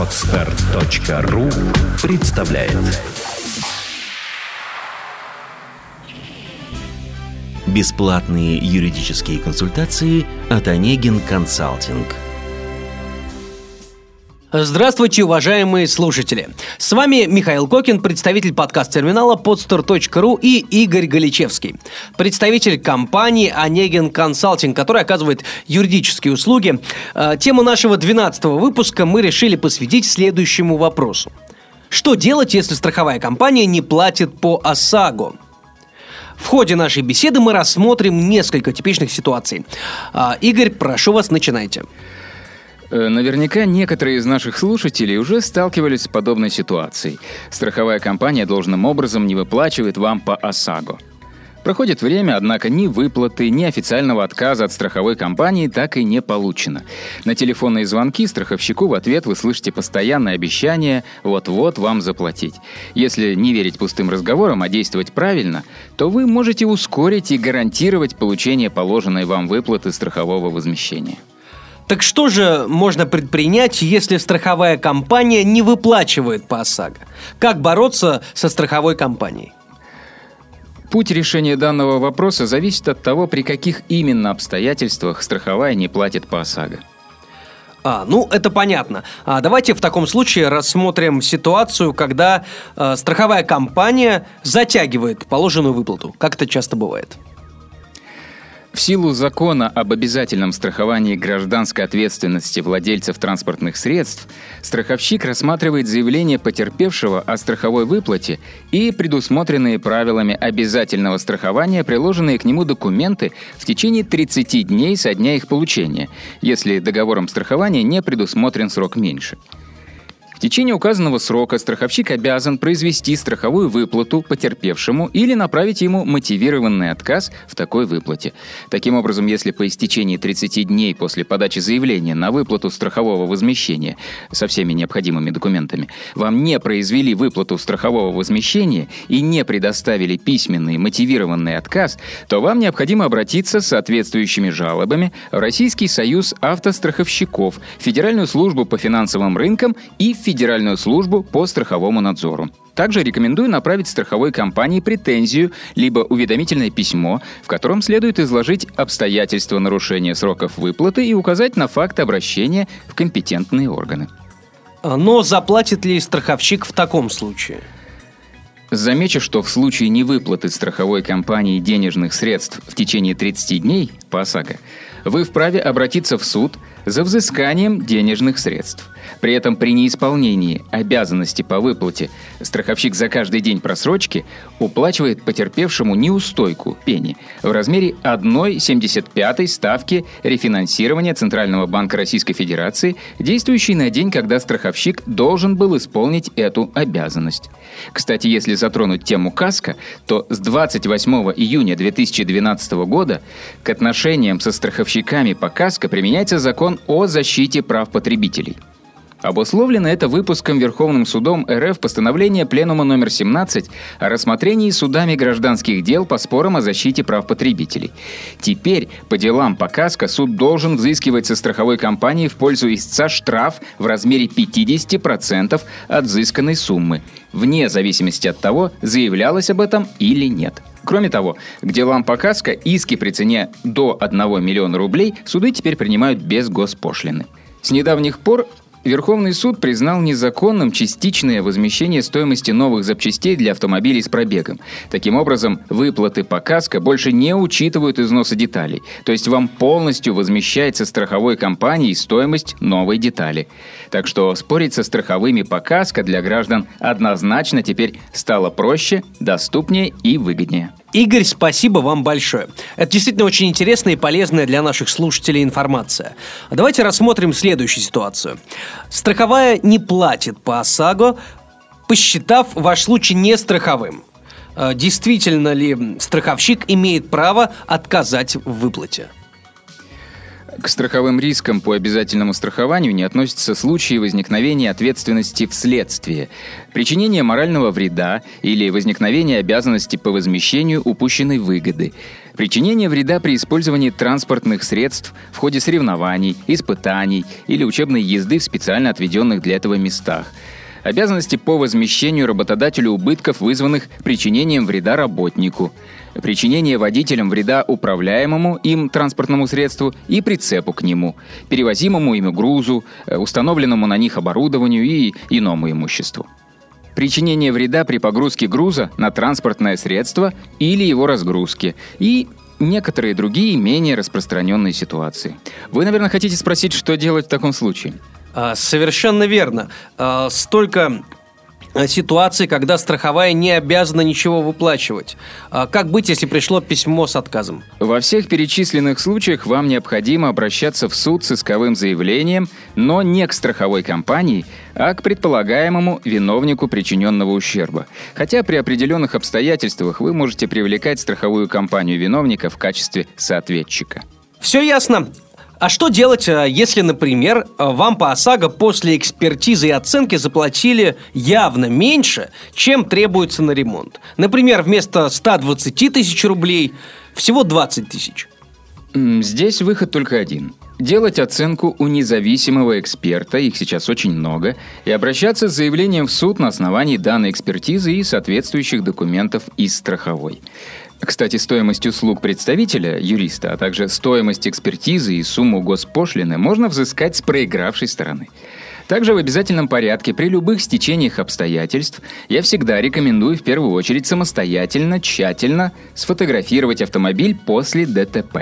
Podster.ru представляет. Бесплатные юридические консультации от Онегин Консалтинг. Здравствуйте, уважаемые слушатели! С вами Михаил Кокин, представитель подкаст-терминала Podster.ru и Игорь Галичевский, представитель компании Онегин Консалтинг, который оказывает юридические услуги. Тему нашего 12-го выпуска мы решили посвятить следующему вопросу. Что делать, если страховая компания не платит по ОСАГО? В ходе нашей беседы мы рассмотрим несколько типичных ситуаций. Игорь, прошу вас, начинайте. Наверняка некоторые из наших слушателей уже сталкивались с подобной ситуацией. Страховая компания должным образом не выплачивает вам по ОСАГО. Проходит время, однако ни выплаты, ни официального отказа от страховой компании так и не получено. На телефонные звонки страховщику в ответ вы слышите постоянное обещание «вот-вот вам заплатить». Если не верить пустым разговорам, а действовать правильно, то вы можете ускорить и гарантировать получение положенной вам выплаты страхового возмещения. Так что же можно предпринять, если страховая компания не выплачивает по ОСАГО? Как бороться со страховой компанией? Путь решения данного вопроса зависит от того, при каких именно обстоятельствах страховая не платит по ОСАГО. Это понятно. Давайте в таком случае рассмотрим ситуацию, когда страховая компания затягивает положенную выплату, как это часто бывает. В силу закона об обязательном страховании гражданской ответственности владельцев транспортных средств, страховщик рассматривает заявление потерпевшего о страховой выплате и предусмотренные правилами обязательного страхования приложенные к нему документы в течение 30 дней со дня их получения, если договором страхования не предусмотрен срок меньше. В течение указанного срока страховщик обязан произвести страховую выплату потерпевшему или направить ему мотивированный отказ в такой выплате. Таким образом, если по истечении 30 дней после подачи заявления на выплату страхового возмещения со всеми необходимыми документами вам не произвели выплату страхового возмещения и не предоставили письменный мотивированный отказ, то вам необходимо обратиться с соответствующими жалобами в Российский союз автостраховщиков, Федеральную службу по финансовым рынкам и Федеральную службу по страховому надзору. Также рекомендую направить страховой компании претензию либо уведомительное письмо, в котором следует изложить обстоятельства нарушения сроков выплаты и указать на факт обращения в компетентные органы. Но заплатит ли страховщик в таком случае? Замечу, что в случае невыплаты страховой компании денежных средств в течение 30 дней по ОСАГО вы вправе обратиться в суд за взысканием денежных средств. При этом при неисполнении обязанности по выплате страховщик за каждый день просрочки уплачивает потерпевшему неустойку пени в размере 1,75 ставки рефинансирования Центрального банка Российской Федерации, действующей на день, когда страховщик должен был исполнить эту обязанность. Кстати, если затронуть тему КАСКО, то с 28 июня 2012 года к отношениям со страховщиками по КАСКО применяется закон о защите прав потребителей. Обусловлено это выпуском Верховным судом РФ постановления Пленума номер 17 о рассмотрении судами гражданских дел по спорам о защите прав потребителей. Теперь по делам по КАСКО суд должен взыскивать со страховой компании в пользу истца штраф в размере 50% от взысканной суммы, вне зависимости от того, заявлялось об этом или нет. Кроме того, к делам по КАСКО иски при цене до 1 миллиона рублей суды теперь принимают без госпошлины. С недавних пор Верховный суд признал незаконным частичное возмещение стоимости новых запчастей для автомобилей с пробегом. Таким образом, выплаты по КАСКО больше не учитывают износа деталей, то есть вам полностью возмещается страховой компанией стоимость новой детали. Так что спорить со страховыми по КАСКО для граждан однозначно теперь стало проще, доступнее и выгоднее. Игорь, спасибо вам большое. Это действительно очень интересная и полезная для наших слушателей информация. Давайте рассмотрим следующую ситуацию. Страховая не платит по ОСАГО, посчитав ваш случай нестраховым. Действительно ли страховщик имеет право отказать в выплате? К страховым рискам по обязательному страхованию не относятся случаи возникновения ответственности вследствие, причинения морального вреда или возникновения обязанности по возмещению упущенной выгоды, Причинение вреда при использовании транспортных средств в ходе соревнований, испытаний или учебной езды в специально отведенных для этого местах. Обязанности по возмещению работодателю убытков, вызванных причинением вреда работнику. Причинение водителям вреда управляемому им транспортному средству и прицепу к нему, перевозимому им грузу, установленному на них оборудованию и иному имуществу. Причинение вреда при погрузке груза на транспортное средство или его разгрузке и некоторые другие менее распространенные ситуации. Вы, наверное, хотите спросить, что делать в таком случае? Совершенно верно. Столько ситуаций, когда страховая не обязана ничего выплачивать. Как быть, если пришло письмо с отказом? Во всех перечисленных случаях вам необходимо обращаться в суд с исковым заявлением, но не к страховой компании, а к предполагаемому виновнику причиненного ущерба. Хотя при определенных обстоятельствах вы можете привлекать страховую компанию виновника в качестве соответчика. Все ясно. А что делать, если, например, вам по ОСАГО после экспертизы и оценки заплатили явно меньше, чем требуется на ремонт? Например, вместо 120 тысяч рублей всего 20 тысяч. Здесь выход только один. Делать оценку у независимого эксперта, их сейчас очень много, и обращаться с заявлением в суд на основании данной экспертизы и соответствующих документов из страховой. Кстати, стоимость услуг представителя, юриста, а также стоимость экспертизы и сумму госпошлины можно взыскать с проигравшей стороны. Также в обязательном порядке при любых стечениях обстоятельств я всегда рекомендую в первую очередь самостоятельно, тщательно сфотографировать автомобиль после ДТП.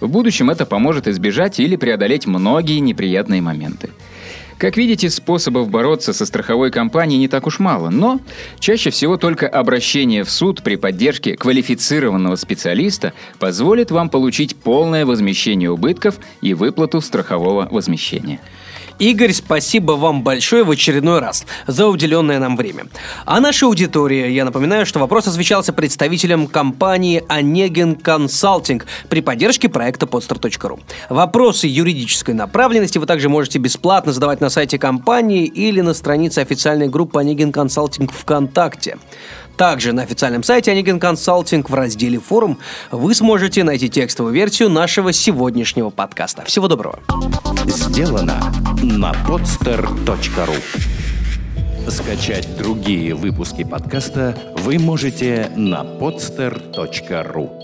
В будущем это поможет избежать или преодолеть многие неприятные моменты. Как видите, способов бороться со страховой компанией не так уж мало, но чаще всего только обращение в суд при поддержке квалифицированного специалиста позволит вам получить полное возмещение убытков и выплату страхового возмещения. Игорь, спасибо вам большое в очередной раз за уделенное нам время. А нашей аудитории я напоминаю, что вопрос освещался представителем компании «Онегин Консалтинг» при поддержке проекта Podster.ru. Вопросы юридической направленности вы также можете бесплатно задавать на сайте компании или на странице официальной группы «Онегин Консалтинг» ВКонтакте. Также на официальном сайте «Онегин Консалтинг» в разделе «Форум» вы сможете найти текстовую версию нашего сегодняшнего подкаста. Всего доброго. Сделано на podster.ru. Скачать другие выпуски подкаста вы можете на podster.ru.